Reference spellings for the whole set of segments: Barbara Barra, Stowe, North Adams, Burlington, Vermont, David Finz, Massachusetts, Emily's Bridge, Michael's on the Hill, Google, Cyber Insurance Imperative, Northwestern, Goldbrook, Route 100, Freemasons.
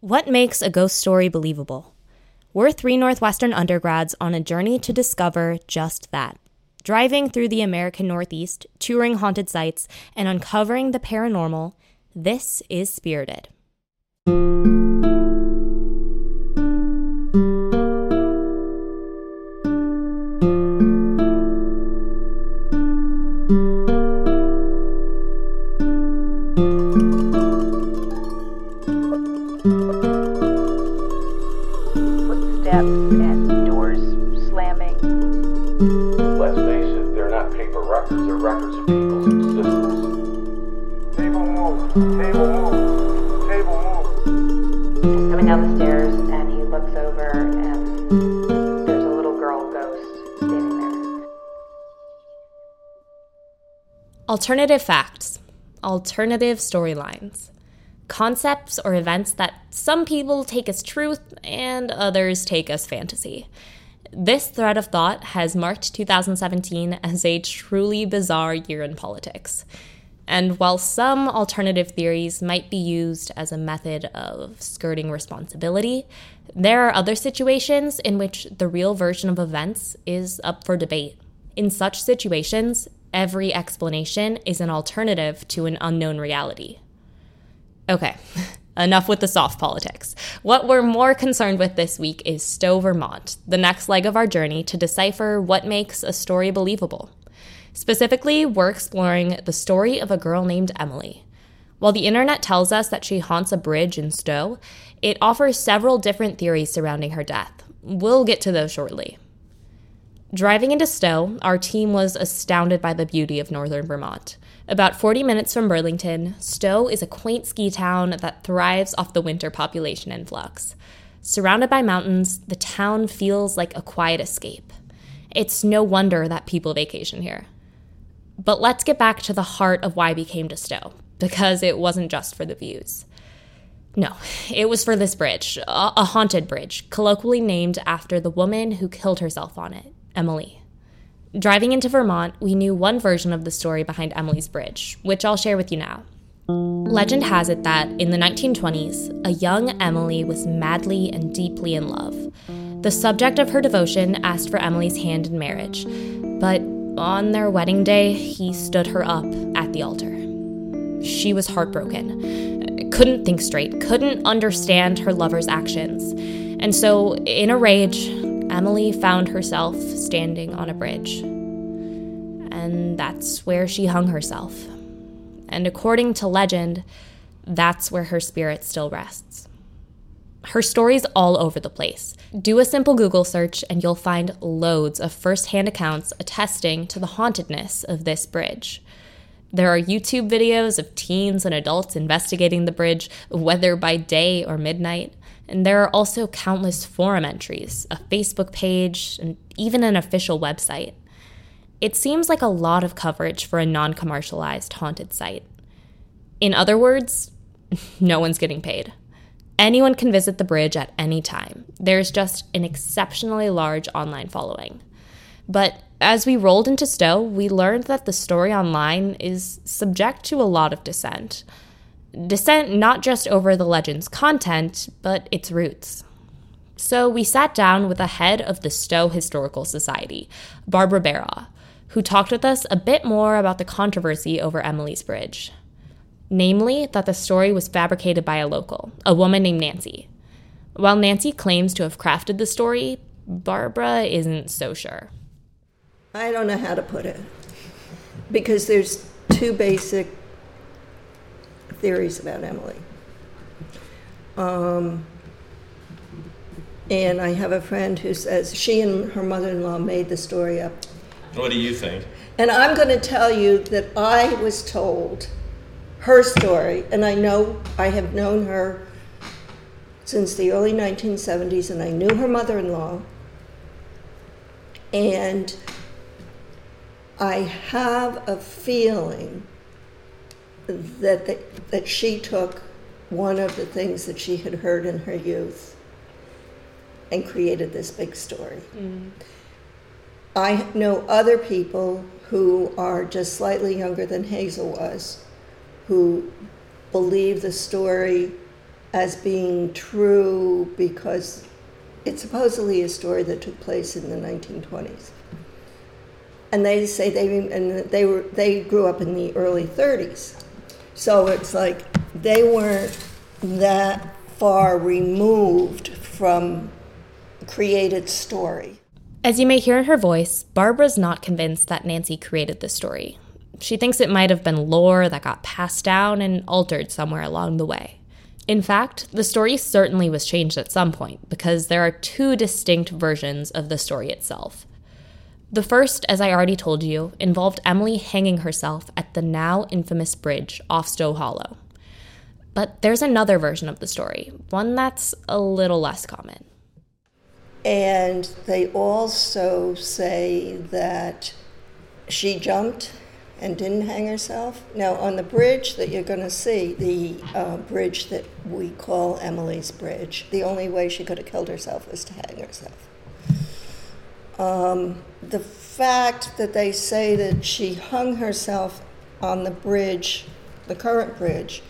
What makes a ghost story believable? We're three Northwestern undergrads on a journey to discover just that. Driving through the American Northeast, touring haunted sites, and uncovering the paranormal, this is Spirited. Alternative facts, alternative storylines, concepts or events that some people take as truth and others take as fantasy. This thread of thought has marked 2017 as a truly bizarre year in politics. And while some alternative theories might be used as a method of skirting responsibility, there are other situations in which the real version of events is up for debate. In such situations, every explanation is an alternative to an unknown reality. Okay, enough with the soft politics. What we're more concerned with this week is Stowe, Vermont, the next leg of our journey to decipher what makes a story believable. Specifically, we're exploring the story of a girl named Emily. While the internet tells us that she haunts a bridge in Stowe, it offers several different theories surrounding her death. We'll get to those shortly. Driving into Stowe, our team was astounded by the beauty of northern Vermont. About 40 minutes from Burlington, Stowe is a quaint ski town that thrives off the winter population influx. Surrounded by mountains, the town feels like a quiet escape. It's no wonder that people vacation here. But let's get back to the heart of why we came to Stowe, because it wasn't just for the views. No, it was for this bridge, a haunted bridge, colloquially named after the woman who killed herself on it, Emily. Driving into Vermont, we knew one version of the story behind Emily's Bridge, which I'll share with you now. Legend has it that, in the 1920s, a young Emily was madly and deeply in love. The subject of her devotion asked for Emily's hand in marriage, but on their wedding day, he stood her up at the altar. She was heartbroken, couldn't think straight, couldn't understand her lover's actions, and so, in a rage, Emily found herself standing on a bridge. And that's where she hung herself. And according to legend, that's where her spirit still rests. Her story's all over the place. Do a simple Google search and you'll find loads of first-hand accounts attesting to the hauntedness of this bridge. There are YouTube videos of teens and adults investigating the bridge, whether by day or midnight. And there are also countless forum entries, a Facebook page, and even an official website. It seems like a lot of coverage for a non-commercialized haunted site. In other words, no one's getting paid. Anyone can visit the bridge at any time. There's just an exceptionally large online following. But as we rolled into Stowe, we learned that the story online is subject to a lot of dissent. Dissent not just over the legend's content, but its roots. So we sat down with the head of the Stowe Historical Society, Barbara Barra, who talked with us a bit more about the controversy over Emily's Bridge. Namely, that the story was fabricated by a local, a woman named Nancy. While Nancy claims to have crafted the story, Barbara isn't so sure. I don't know how to put it, because there's two basic theories about Emily. And I have a friend who says she and her mother-in-law made the story up. What do you think? And I'm going to tell you that I was told her story, and I have known her since the early 1970s, and I knew her mother-in-law. And I have a feeling that she took one of the things that she had heard in her youth and created this big story. Mm. I know other people who are just slightly younger than Hazel was, who believe the story as being true because it's supposedly a story that took place in the 1920s. And they say they grew up in the early 30s. So it's like they weren't that far removed from created story. As you may hear in her voice, Barbara's not convinced that Nancy created the story. She thinks it might have been lore that got passed down and altered somewhere along the way. In fact, the story certainly was changed at some point, because there are two distinct versions of the story itself. The first, as I already told you, involved Emily hanging herself at the now infamous bridge off Stowe Hollow. But there's another version of the story, one that's a little less common. And they also say that she jumped and didn't hang herself. Now, on the bridge that you're going to see, the bridge that we call Emily's Bridge, the only way she could have killed herself was to hang herself. The fact that they say that she hung herself on the bridge, the current bridge,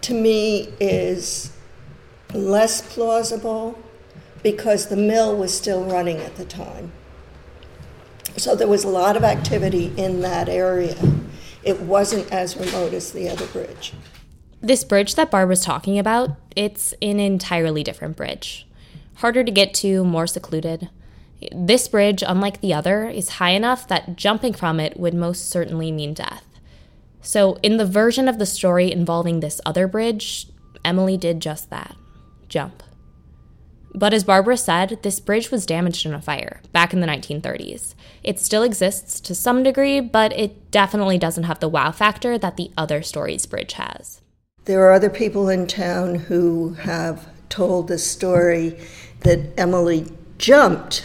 to me is less plausible because the mill was still running at the time. So there was a lot of activity in that area. It wasn't as remote as the other bridge. This bridge that Barb was talking about, it's an entirely different bridge. Harder to get to, more secluded. This bridge, unlike the other, is high enough that jumping from it would most certainly mean death. So in the version of the story involving this other bridge, Emily did just that. Jump. But as Barbara said, this bridge was damaged in a fire back in the 1930s. It still exists to some degree, but it definitely doesn't have the wow factor that the other story's bridge has. There are other people in town who have told the story that Emily jumped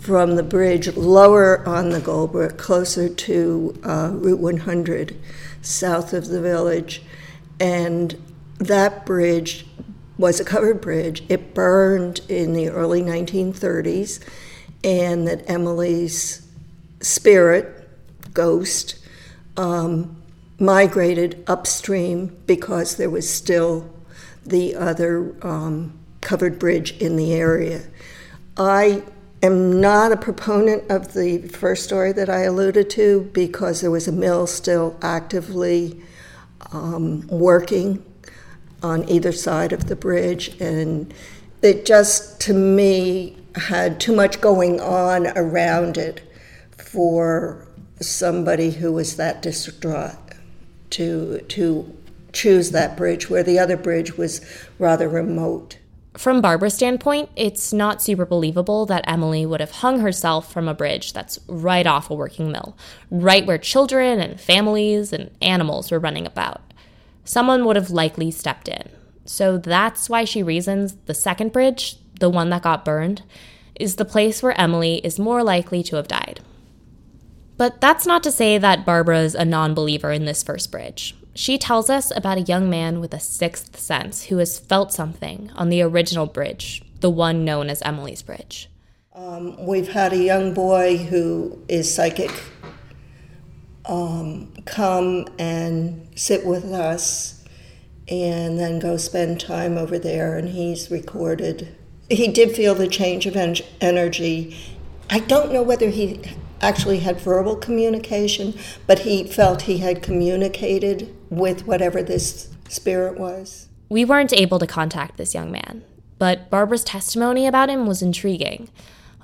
from the bridge lower on the Goldbrook, closer to Route 100, south of the village. And that bridge was a covered bridge. It burned in the early 1930s, and that Emily's spirit, ghost, migrated upstream because there was still the other covered bridge in the area. I am not a proponent of the first story that I alluded to because there was a mill still actively working on either side of the bridge, and it just, to me, had too much going on around it for somebody who was that distraught to choose that bridge, where the other bridge was rather remote. From Barbara's standpoint, it's not super believable that Emily would have hung herself from a bridge that's right off a working mill, right where children and families and animals were running about. Someone would have likely stepped in. So that's why she reasons the second bridge, the one that got burned, is the place where Emily is more likely to have died. But that's not to say that Barbara's a non-believer in this first bridge. She tells us about a young man with a sixth sense who has felt something on the original bridge, the one known as Emily's Bridge. We've had a young boy who is psychic come and sit with us and then go spend time over there, and he's recorded. He did feel the change of energy. I don't know whether he actually had verbal communication, but he felt he had communicated with whatever this spirit was. We weren't able to contact this young man, but Barbara's testimony about him was intriguing.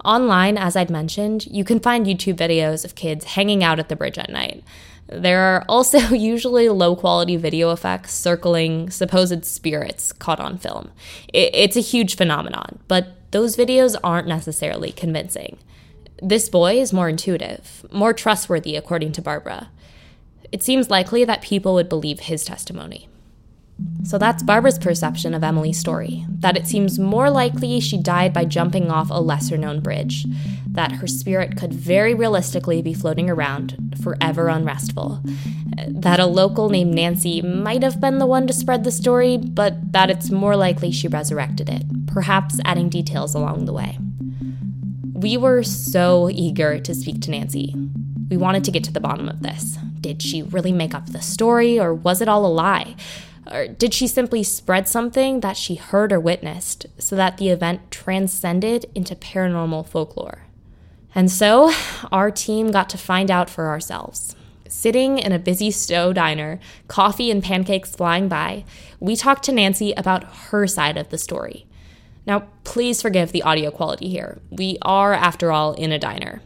Online, as I'd mentioned, you can find YouTube videos of kids hanging out at the bridge at night. There are also usually low-quality video effects circling supposed spirits caught on film. It's a huge phenomenon, but those videos aren't necessarily convincing. This boy is more intuitive, more trustworthy, according to Barbara. It seems likely that people would believe his testimony. So that's Barbara's perception of Emily's story, that it seems more likely she died by jumping off a lesser-known bridge, that her spirit could very realistically be floating around, forever unrestful, that a local named Nancy might have been the one to spread the story, but that it's more likely she resurrected it, perhaps adding details along the way. We were so eager to speak to Nancy. We wanted to get to the bottom of this. Did she really make up the story, or was it all a lie? Or did she simply spread something that she heard or witnessed so that the event transcended into paranormal folklore? And so, our team got to find out for ourselves. Sitting in a busy Stowe diner, coffee and pancakes flying by, we talked to Nancy about her side of the story. Now, please forgive the audio quality here. We are, after all, in a diner.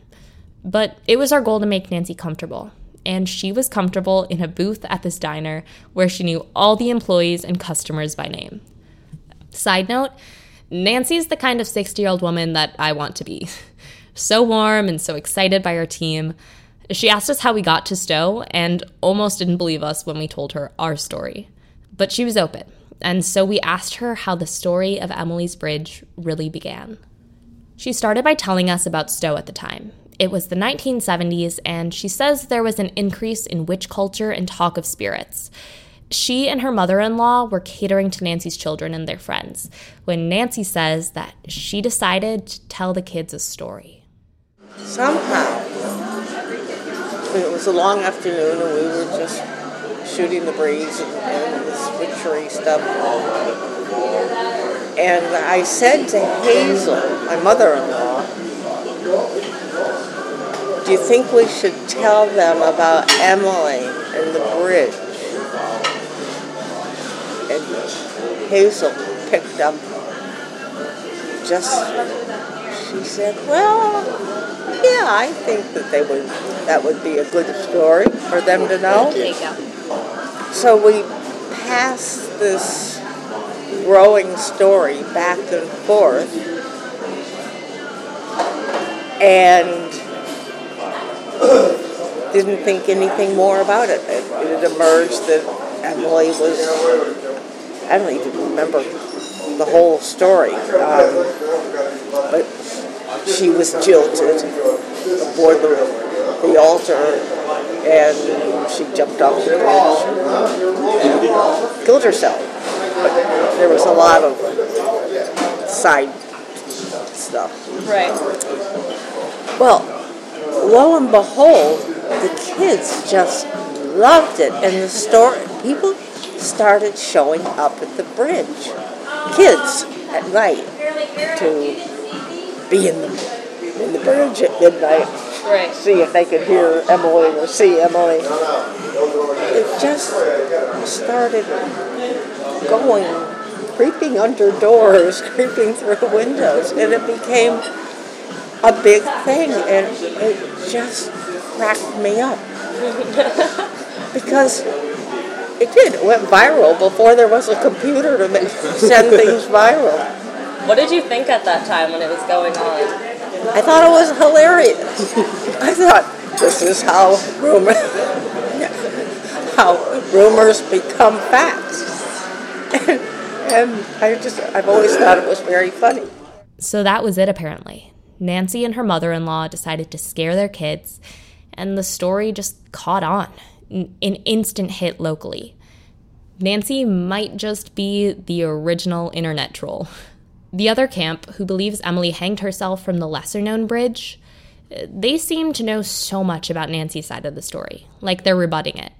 But it was our goal to make Nancy comfortable. And she was comfortable in a booth at this diner where she knew all the employees and customers by name. Side note, Nancy's the kind of 60-year-old woman that I want to be. So warm and so excited by her team. She asked us how we got to Stowe and almost didn't believe us when we told her our story. But she was open, and so we asked her how the story of Emily's Bridge really began. She started by telling us about Stowe at the time. It was the 1970s, and she says there was an increase in witch culture and talk of spirits. She and her mother-in-law were catering to Nancy's children and their friends, when Nancy says that she decided to tell the kids a story. Somehow, it was a long afternoon, and we were just shooting the breeze and this witchery stuff. And I said to Hazel, my mother-in-law, do you think we should tell them about Emily and the bridge? And Hazel picked up she said, well, yeah, I think that that would be a good story for them to know. So we passed this growing story back and forth, and didn't think anything more about it. It emerged that Emily was, I don't even remember the whole story, but she was jilted aboard the altar, and she jumped off the bridge and killed herself. But there was a lot of side stuff. Right. Well, lo and behold, the kids just loved it, and the story, people started showing up at the bridge, kids at night, to be in the bridge at midnight, right. See if they could hear Emily or see Emily. It just started going, creeping under doors, creeping through windows, and it became a big thing, and it just cracked me up. Because it did. It went viral before there was a computer to send things viral. What did you think at that time when it was going on? I thought it was hilarious. I thought, this is how rumors become facts. And I've always thought it was very funny. So that was it, apparently. Nancy and her mother-in-law decided to scare their kids, and the story just caught on, an instant hit locally. Nancy might just be the original internet troll. The other camp, who believes Emily hanged herself from the lesser-known bridge, they seem to know so much about Nancy's side of the story, like they're rebutting it.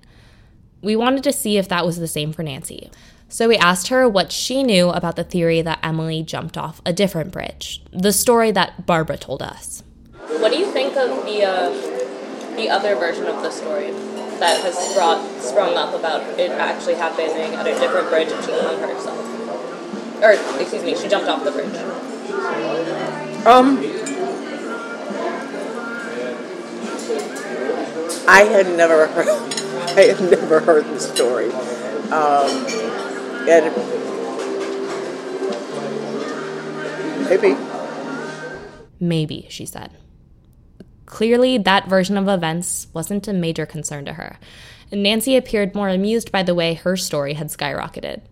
We wanted to see if that was the same for Nancy. So we asked her what she knew about the theory that Emily jumped off a different bridge, the story that Barbara told us. What do you think of the other version of the story that has sprung up about it actually happening at a different bridge and she hung herself? She jumped off the bridge. I had never heard the story. And maybe, she said. Clearly, that version of events wasn't a major concern to her. Nancy appeared more amused by the way her story had skyrocketed.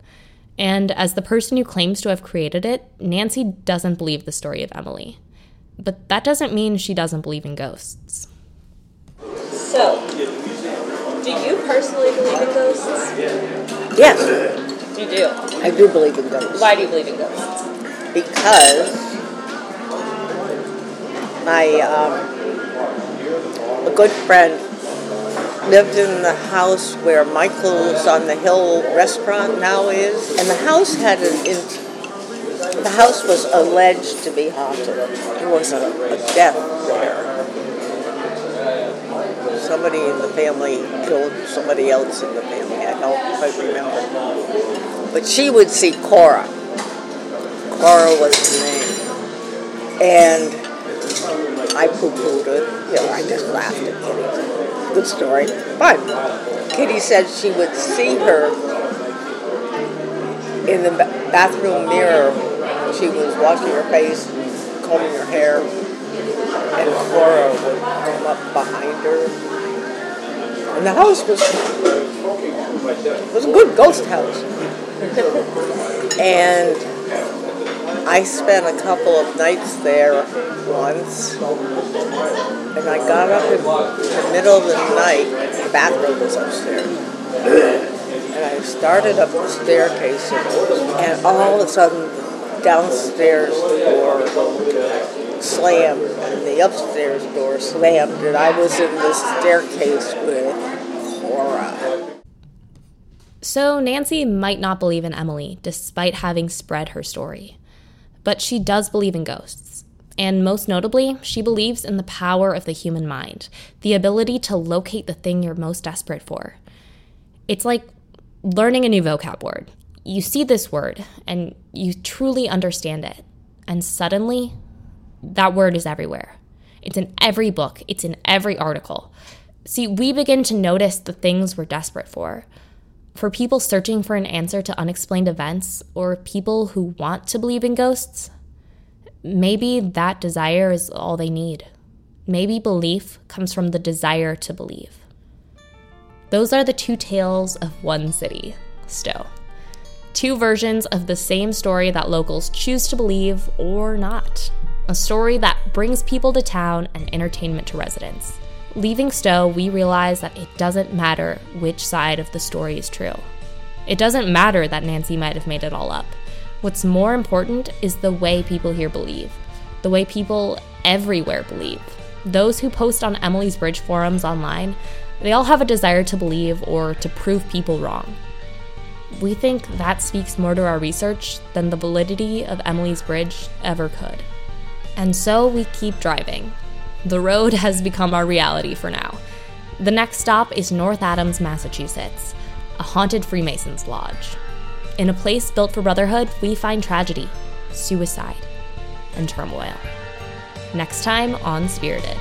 And as the person who claims to have created it, Nancy doesn't believe the story of Emily. But that doesn't mean she doesn't believe in ghosts. So, do you personally believe in ghosts? Yes. You do? I do believe in ghosts. Why do you believe in ghosts? Because a good friend lived in the house where Michael's on the Hill restaurant now is, and the house had the house was alleged to be haunted. There was a death there. Somebody in the family killed somebody else in the family. I don't quite remember. But she would see Cora. Cora was the name. And I poo-pooed it. You know, I just laughed at Kitty. Good story. But Kitty said she would see her in the bathroom mirror. She was washing her face, combing her hair, and Cora would come up behind her. And the house was a good ghost house. And I spent a couple of nights there once. And I got up in the middle of the night, the bathroom was upstairs, and I started up the staircase, and all of a sudden, downstairs door slammed, and the upstairs door slammed, and I was in the staircase with Cora. So Nancy might not believe in Emily, despite having spread her story. But she does believe in ghosts. And most notably, she believes in the power of the human mind, the ability to locate the thing you're most desperate for. It's like learning a new vocab word. You see this word, and you truly understand it. And suddenly, that word is everywhere. It's in every book. It's in every article. See, we begin to notice the things we're desperate for. For people searching for an answer to unexplained events, or people who want to believe in ghosts, maybe that desire is all they need. Maybe belief comes from the desire to believe. Those are the two tales of one city, Stowe. Two versions of the same story that locals choose to believe or not. A story that brings people to town and entertainment to residents. Leaving Stowe, we realize that it doesn't matter which side of the story is true. It doesn't matter that Nancy might have made it all up. What's more important is the way people here believe, the way people everywhere believe. Those who post on Emily's Bridge forums online, they all have a desire to believe or to prove people wrong. We think that speaks more to our research than the validity of Emily's Bridge ever could. And so we keep driving. The road has become our reality for now. The next stop is North Adams, Massachusetts, a haunted Freemasons lodge. In a place built for brotherhood, we find tragedy, suicide, and turmoil. Next time on Spirited.